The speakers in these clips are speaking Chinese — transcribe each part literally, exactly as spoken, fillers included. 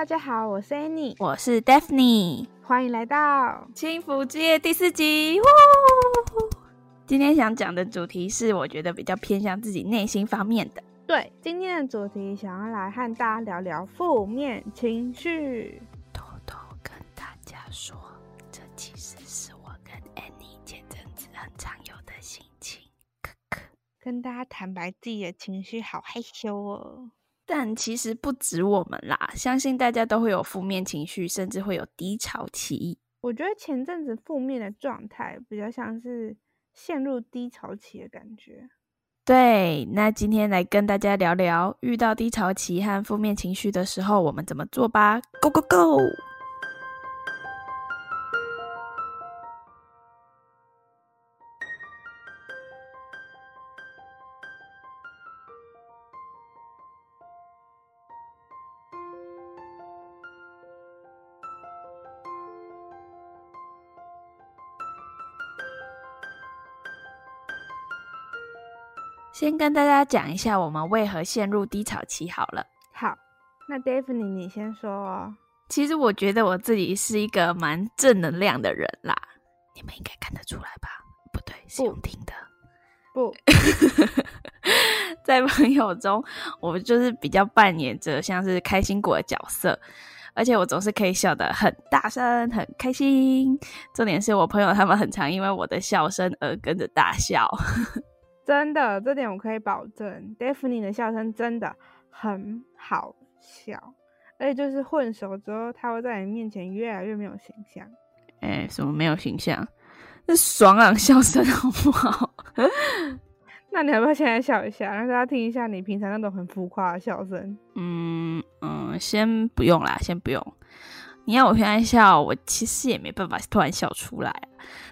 大家好，我是 Annie， 我是 Daphne， 欢迎来到轻浮之夜第四集。今天想讲的主题是我觉得比较偏向自己内心方面的。对，今天的主题想要来和大家聊聊负面情绪。偷偷跟大家说，这其实是我跟 Annie 前阵子很常有的心情。可可跟大家坦白自己的情绪，好害羞哦。但其实不止我们啦，相信大家都会有负面情绪，甚至会有低潮期。我觉得前阵子负面的状态比较像是陷入低潮期的感觉。对，那今天来跟大家聊聊遇到低潮期和负面情绪的时候我们怎么做吧。 Go go go！ 先跟大家讲一下我们为何陷入低潮期好了。好，那 Daphne 你先说哦。其实我觉得我自己是一个蛮正能量的人啦，你们应该看得出来吧？不对，是用听的。不，在朋友中我就是比较扮演着像是开心果的角色，而且我总是可以笑得很大声很开心，重点是我朋友他们很常因为我的笑声而跟着大笑。真的，这点我可以保证 Daphne 的笑声真的很好笑，而且就是混熟之后他会在你面前越来越没有形象。哎、欸，什么没有形象？是爽朗笑声好不好？那你要不要现在笑一下，让大家听一下你平常那种很浮夸的笑声？嗯嗯，先不用啦，先不用。你要我现在笑，我其实也没办法突然笑出来，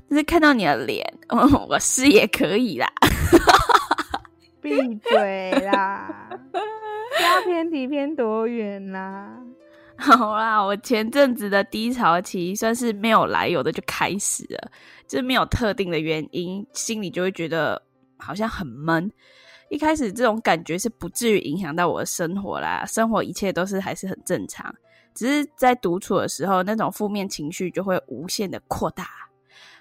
但是看到你的脸、嗯、我是也可以啦。闭嘴啦，不要偏题偏多远啦。好啦，我前阵子的低潮期算是没有来由的就开始了，就是没有特定的原因，心里就会觉得好像很闷。一开始这种感觉是不至于影响到我的生活啦，生活一切都是还是很正常，只是在独处的时候那种负面情绪就会无限的扩大，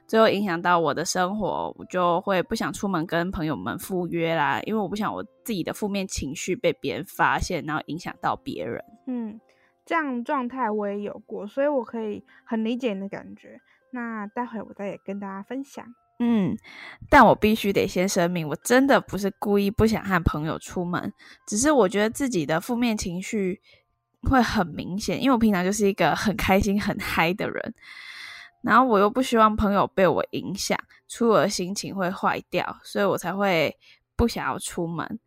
最后影响到我的生活，我就会不想出门跟朋友们赴约啦，因为我不想我自己的负面情绪被别人发现然后影响到别人。嗯，这样状态我也有过，所以我可以很理解你的感觉，那待会我再也跟大家分享。嗯，但我必须得先声明，我真的不是故意不想和朋友出门，只是我觉得自己的负面情绪会很明显，因为我平常就是一个很开心很嗨的人，然后我又不希望朋友被我影响，出而心情会坏掉，所以我才会不想要出门，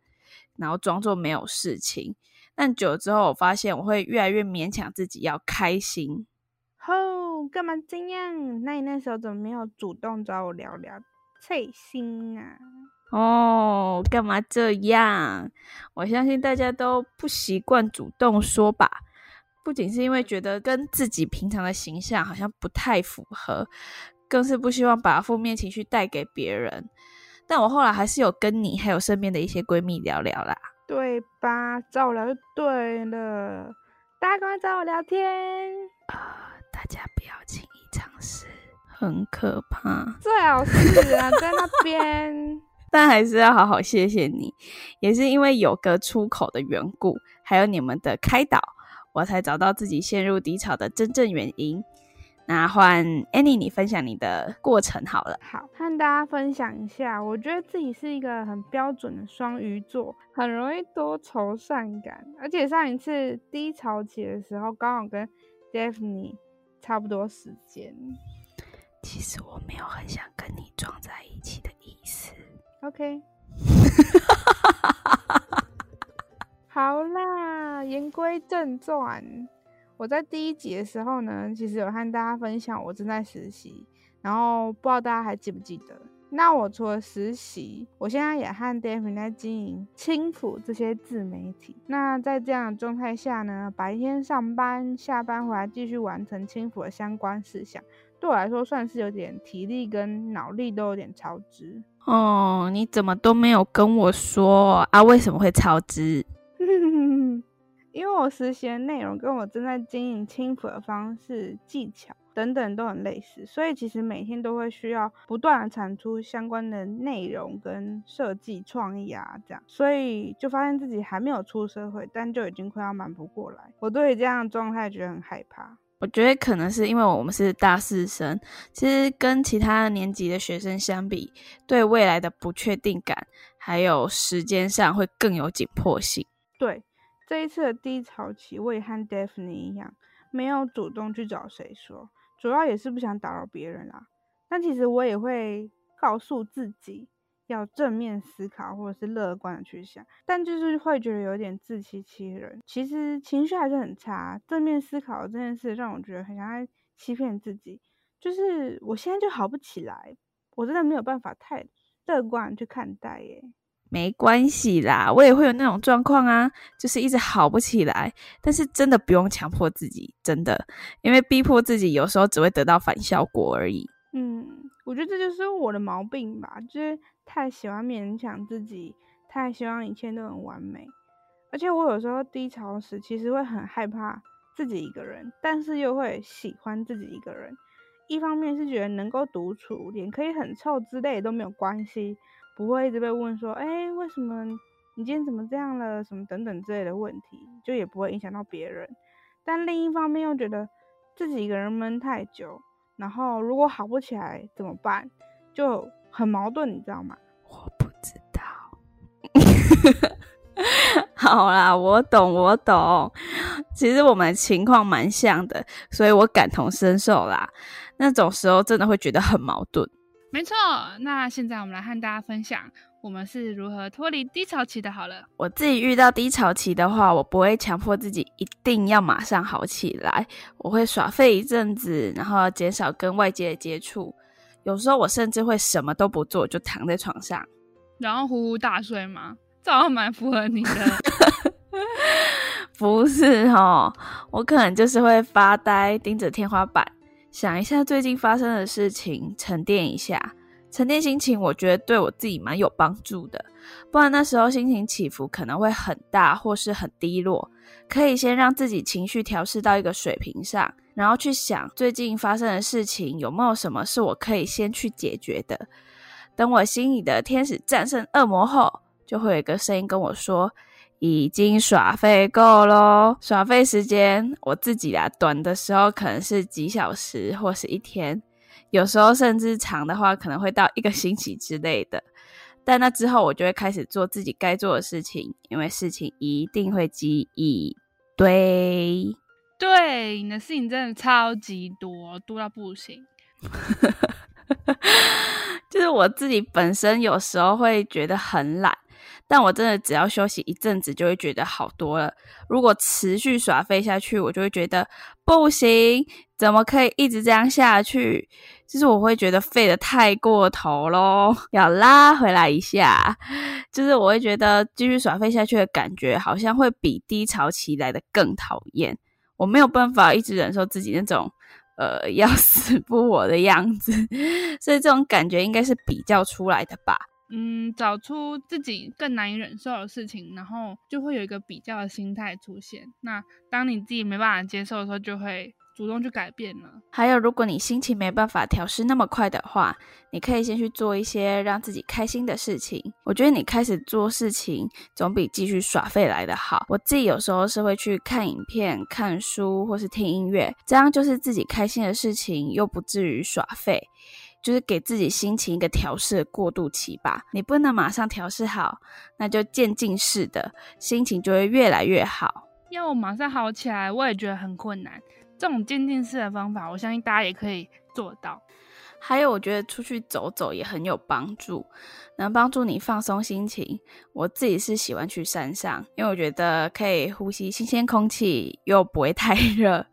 然后装作没有事情。但久了之后我发现我会越来越勉强自己要开心。吼，干嘛这样？那你那时候怎么没有主动找我聊聊脆心啊？哦，干嘛这样？我相信大家都不习惯主动说吧，不仅是因为觉得跟自己平常的形象好像不太符合，更是不希望把负面情绪带给别人。但我后来还是有跟你还有身边的一些闺蜜聊聊啦。对吧，找我聊就对了，大家赶快找我聊天。呃，大家不要轻易尝试，很可怕。最好是啊，在那边。但还是要好好谢谢你，也是因为有个出口的缘故，还有你们的开导，我才找到自己陷入低潮的真正原因。那换 Annie 你分享你的过程好了。好，和大家分享一下，我觉得自己是一个很标准的双鱼座，很容易多愁善感，而且上一次低潮期的时候刚好跟 Daphne 差不多时间。其实我没有很想跟你撞在一起的意思。OK， 好啦，言归正传。我在第一集的时候呢，其实有和大家分享我正在实习，然后不知道大家还记不记得。那我除了实习，我现在也和 David 在经营轻浮这些自媒体。那在这样的状态下呢，白天上班，下班回来继续完成轻浮的相关事项，对我来说算是有点体力跟脑力都有点超支。哦，你怎么都没有跟我说啊？为什么会超支？因为我实习的内容跟我正在经营轻浮的方式、技巧等等都很类似，所以其实每天都会需要不断的产出相关的内容跟设计创意啊，这样，所以就发现自己还没有出社会，但就已经快要忙不过来。我对于这样的状态觉得很害怕。我觉得可能是因为我们是大四生，其实跟其他年级的学生相比，对未来的不确定感还有时间上会更有紧迫性。对，这一次的低潮期我也和 Daphne 一样，没有主动去找谁说，主要也是不想打扰别人啦。但其实我也会告诉自己要正面思考或者是乐观的去想，但就是会觉得有点自欺欺人。其实情绪还是很差，正面思考这件事让我觉得很像在欺骗自己，就是我现在就好不起来，我真的没有办法太乐观去看待耶。没关系啦，我也会有那种状况啊，就是一直好不起来，但是真的不用强迫自己，真的，因为逼迫自己有时候只会得到反效果而已。嗯，我觉得这就是我的毛病吧，就是太喜欢勉强自己，太希望一切都很完美。而且我有时候低潮时其实会很害怕自己一个人，但是又会喜欢自己一个人。一方面是觉得能够独处，脸可以很臭之类都没有关系，不会一直被问说哎、欸，为什么你今天怎么这样了什么等等之类的问题，就也不会影响到别人。但另一方面又觉得自己一个人闷太久，然后如果好不起来怎么办，就很矛盾，你知道吗？我不知道。好啦，我懂我懂。其实我们情况蛮像的，所以我感同身受啦。那种时候真的会觉得很矛盾。没错，那现在我们来和大家分享我们是如何脱离低潮期的好了。我自己遇到低潮期的话，我不会强迫自己一定要马上好起来，我会耍废一阵子，然后减少跟外界的接触。有时候我甚至会什么都不做，就躺在床上，然后呼呼大睡吗？这好像蛮符合你的。不是齁，我可能就是会发呆，盯着天花板，想一下最近发生的事情，沉淀一下，沉淀心情，我觉得对我自己蛮有帮助的。不然那时候心情起伏可能会很大或是很低落，可以先让自己情绪调适到一个水平上，然后去想最近发生的事情有没有什么是我可以先去解决的。等我心里的天使战胜恶魔后，就会有一个声音跟我说已经耍废够咯。耍废时间我自己啦，短的时候可能是几小时或是一天，有时候甚至长的话可能会到一个星期之类的。但那之后我就会开始做自己该做的事情，因为事情一定会积一堆。对，你的事情真的超级多，多到不行。就是我自己本身有时候会觉得很懒，但我真的只要休息一阵子就会觉得好多了。如果持续耍废下去，我就会觉得不行，怎么可以一直这样下去，就是我会觉得废得太过头咯，要拉回来一下。就是我会觉得继续耍废下去的感觉好像会比低潮期来得更讨厌，我没有办法一直忍受自己那种呃要死不活的样子，所以这种感觉应该是比较出来的吧。嗯，找出自己更难以忍受的事情，然后就会有一个比较的心态出现。那当你自己没办法接受的时候，就会主动去改变了。还有，如果你心情没办法调适那么快的话，你可以先去做一些让自己开心的事情。我觉得你开始做事情总比继续耍废来的好。我自己有时候是会去看影片、看书或是听音乐，这样就是自己开心的事情，又不至于耍废，就是给自己心情一个调适的过渡期吧。你不能马上调适好，那就渐进式的，心情就会越来越好。要我马上好起来，我也觉得很困难。这种渐进式的方法，我相信大家也可以做到。还有我觉得出去走走也很有帮助，能帮助你放松心情。我自己是喜欢去山上，因为我觉得可以呼吸新鲜空气，又不会太热。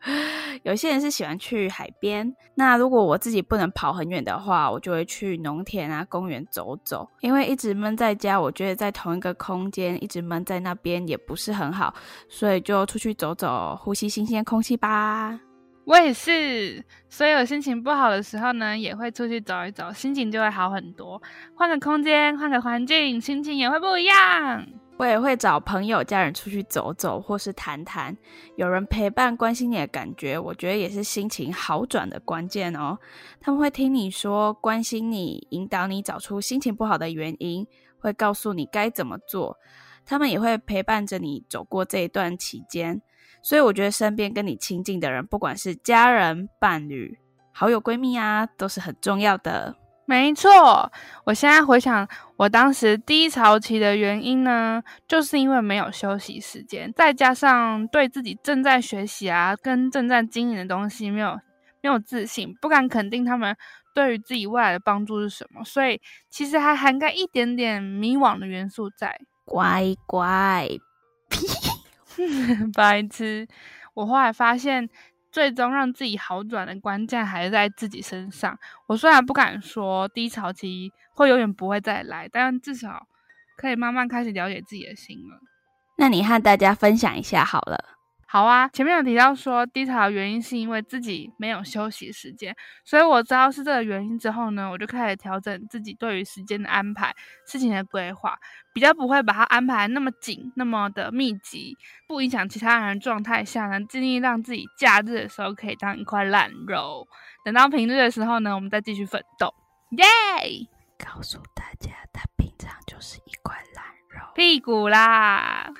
有些人是喜欢去海边，那如果我自己不能跑很远的话，我就会去农田啊、公园走走。因为一直闷在家，我觉得在同一个空间一直闷在那边也不是很好，所以就出去走走，呼吸新鲜空气吧。我也是，所以我心情不好的时候呢，也会出去走一走，心情就会好很多。换个空间，换个环境，心情也会不一样。我也会找朋友家人出去走走或是谈谈，有人陪伴关心你的感觉，我觉得也是心情好转的关键哦。他们会听你说，关心你，引导你找出心情不好的原因，会告诉你该怎么做，他们也会陪伴着你走过这一段期间。所以我觉得身边跟你亲近的人，不管是家人、伴侣、好友、闺蜜啊，都是很重要的。没错，我现在回想我当时低潮期的原因呢，就是因为没有休息时间，再加上对自己正在学习啊跟正在经营的东西没有没有自信，不敢肯定他们对于自己未来的帮助是什么，所以其实还涵盖一点点迷惘的元素在。乖乖白痴，我后来发现最终让自己好转的关键还是在自己身上。我虽然不敢说低潮期会永远不会再来，但至少可以慢慢开始了解自己的心了。那你和大家分享一下好了。好啊，前面有提到说低潮的原因是因为自己没有休息时间，所以我知道是这个原因之后呢，我就开始调整自己对于时间的安排，事情的规划，比较不会把它安排那么紧那么的密集，不影响其他人的状态下呢，尽力让自己假日的时候可以当一块烂肉，等到平日的时候呢，我们再继续奋斗。耶、yeah! 告诉大家他平常就是一块烂肉屁股啦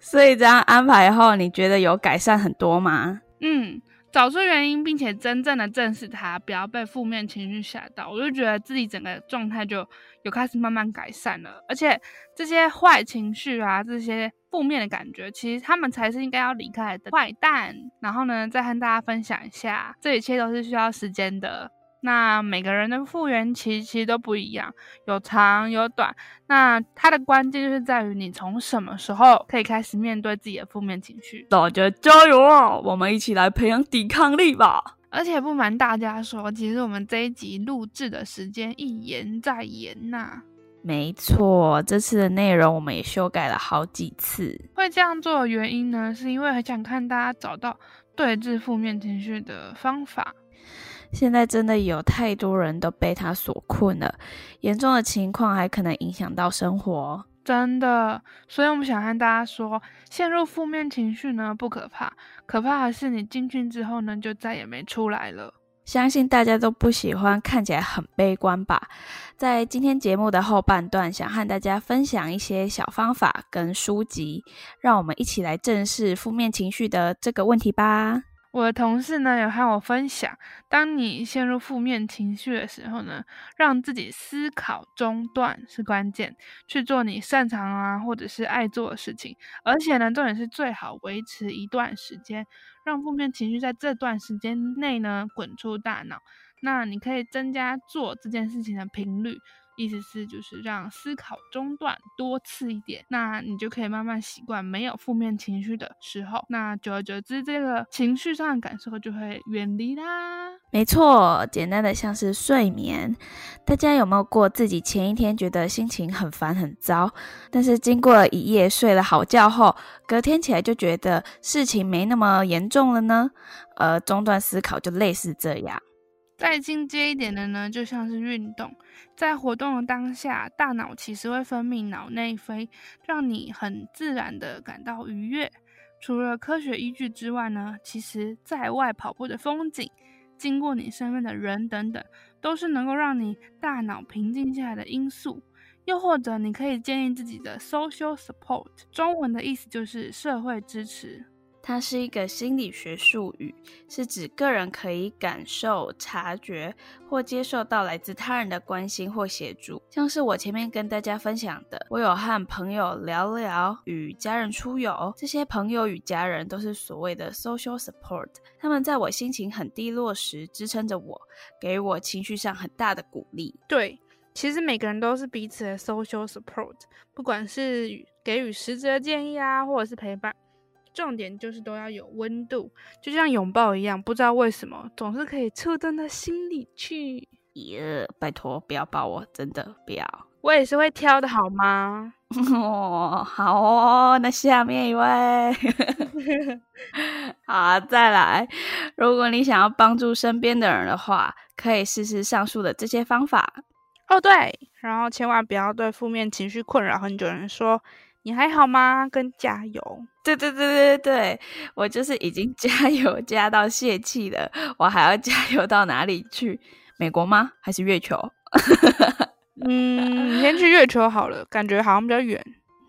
所以这样安排后你觉得有改善很多吗？嗯，找出原因并且真正的正视它，不要被负面情绪吓到，我就觉得自己整个状态就有开始慢慢改善了。而且这些坏情绪啊，这些负面的感觉，其实他们才是应该要离开的坏蛋。然后呢，再和大家分享一下，这一切都是需要时间的。那每个人的复原期其实都不一样，有长有短，那它的关键就是在于你从什么时候可以开始面对自己的负面情绪。大家加油啊，我们一起来培养抵抗力吧。而且不瞒大家说，其实我们这一集录制的时间一延再延呐、啊。没错，这次的内容我们也修改了好几次。会这样做的原因呢，是因为很想看大家找到对治负面情绪的方法。现在真的有太多人都被它所困了，严重的情况还可能影响到生活，真的。所以我们想和大家说，陷入负面情绪呢不可怕，可怕的是你进去之后呢就再也没出来了。相信大家都不喜欢看起来很悲观吧。在今天节目的后半段，想和大家分享一些小方法跟书籍，让我们一起来正视负面情绪的这个问题吧。我的同事呢有和我分享，当你陷入负面情绪的时候呢，让自己思考中断是关键，去做你擅长啊或者是爱做的事情，而且呢重点是最好维持一段时间，让负面情绪在这段时间内呢滚出大脑。那你可以增加做这件事情的频率，意思是就是让思考中断多次一点，那你就可以慢慢习惯没有负面情绪的时候，那久而久之这个情绪上的感受就会远离啦。没错，简单的像是睡眠，大家有没有过自己前一天觉得心情很烦很糟，但是经过了一夜睡了好觉后，隔天起来就觉得事情没那么严重了呢？呃，中断思考就类似这样。再进阶一点的呢，就像是运动，在活动的当下，大脑其实会分泌脑内啡，让你很自然的感到愉悦。除了科学依据之外呢，其实在外跑步的风景，经过你身边的人等等，都是能够让你大脑平静下来的因素。又或者你可以建立自己的 social support， 中文的意思就是社会支持。它是一个心理学术语，是指个人可以感受、察觉或接受到来自他人的关心或协助。像是我前面跟大家分享的，我有和朋友聊聊，与家人出游，这些朋友与家人都是所谓的 social support， 他们在我心情很低落时支撑着我，给我情绪上很大的鼓励。对，其实每个人都是彼此的 social support， 不管是给予实质的建议啊，或者是陪伴，重点就是都要有温度，就像拥抱一样，不知道为什么总是可以触动到心里去。耶、yeah, 拜托不要抱我，真的不要，我也是会挑的好吗？哦，好哦，那下面一位好、啊、再来。如果你想要帮助身边的人的话，可以试试上述的这些方法。哦对，然后千万不要对负面情绪困扰很久的人说你还好吗跟加油。对对对对对，我就是已经加油加到泄气了，我还要加油到哪里去？美国吗？还是月球？嗯，先去月球好了，感觉好像比较远。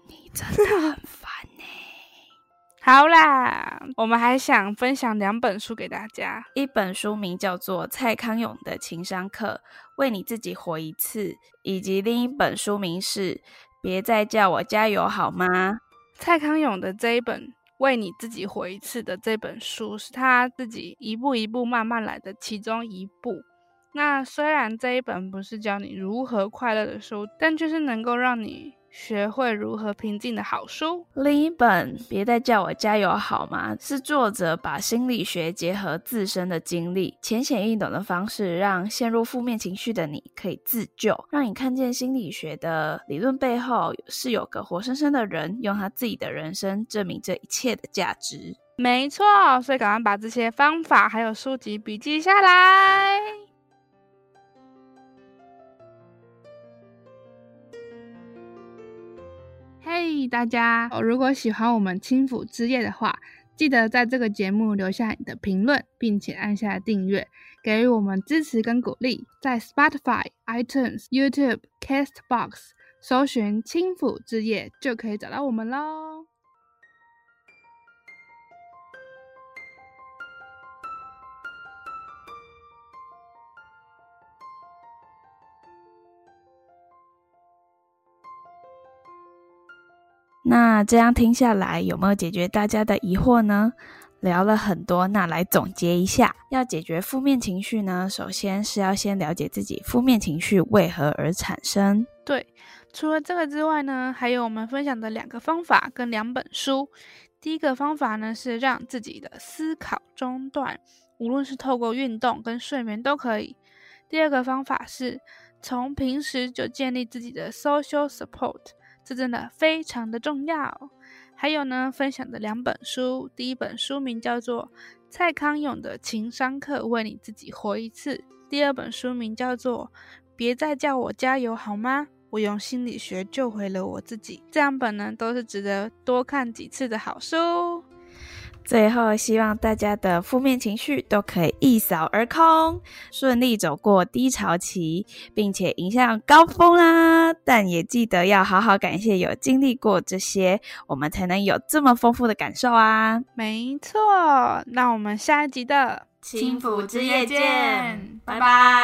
你真的很烦耶、欸、好啦，我们还想分享两本书给大家。一本书名叫做蔡康永的情商课，为你自己活一次，以及另一本书名是别再叫我加油好吗。蔡康永的这一本为你自己活一次的这本书是他自己一步一步慢慢来的其中一步，那虽然这一本不是教你如何快乐的书，但就是能够让你学会如何平静的好书。另一本别再叫我加油好吗是作者把心理学结合自身的经历，浅显易懂的方式让陷入负面情绪的你可以自救，让你看见心理学的理论背后是有个活生生的人用他自己的人生证明这一切的价值。没错，所以赶快把这些方法还有书籍笔记下来。嘿、hey, 大家、哦、如果喜欢我们轻抚之夜的话，记得在这个节目留下你的评论，并且按下订阅，给予我们支持跟鼓励。在 Spotify、iTunes、YouTube、Castbox 搜寻轻抚之夜就可以找到我们咯。那这样听下来，有没有解决大家的疑惑呢？聊了很多，那来总结一下。要解决负面情绪呢，首先是要先了解自己负面情绪为何而产生。对，除了这个之外呢，还有我们分享的两个方法跟两本书。第一个方法呢，是让自己的思考中断，无论是透过运动跟睡眠都可以。第二个方法是从平时就建立自己的 social support，这真的非常的重要。还有呢，分享的两本书，第一本书名叫做蔡康永的情商课，为你自己活一次，第二本书名叫做别再叫我加油好吗，我用心理学救回了我自己。这两本呢，都是值得多看几次的好书。最后希望大家的负面情绪都可以一扫而空，顺利走过低潮期，并且迎向高峰啦。但也记得要好好感谢有经历过这些，我们才能有这么丰富的感受啊。没错，那我们下一集的轻抚之夜见，拜拜。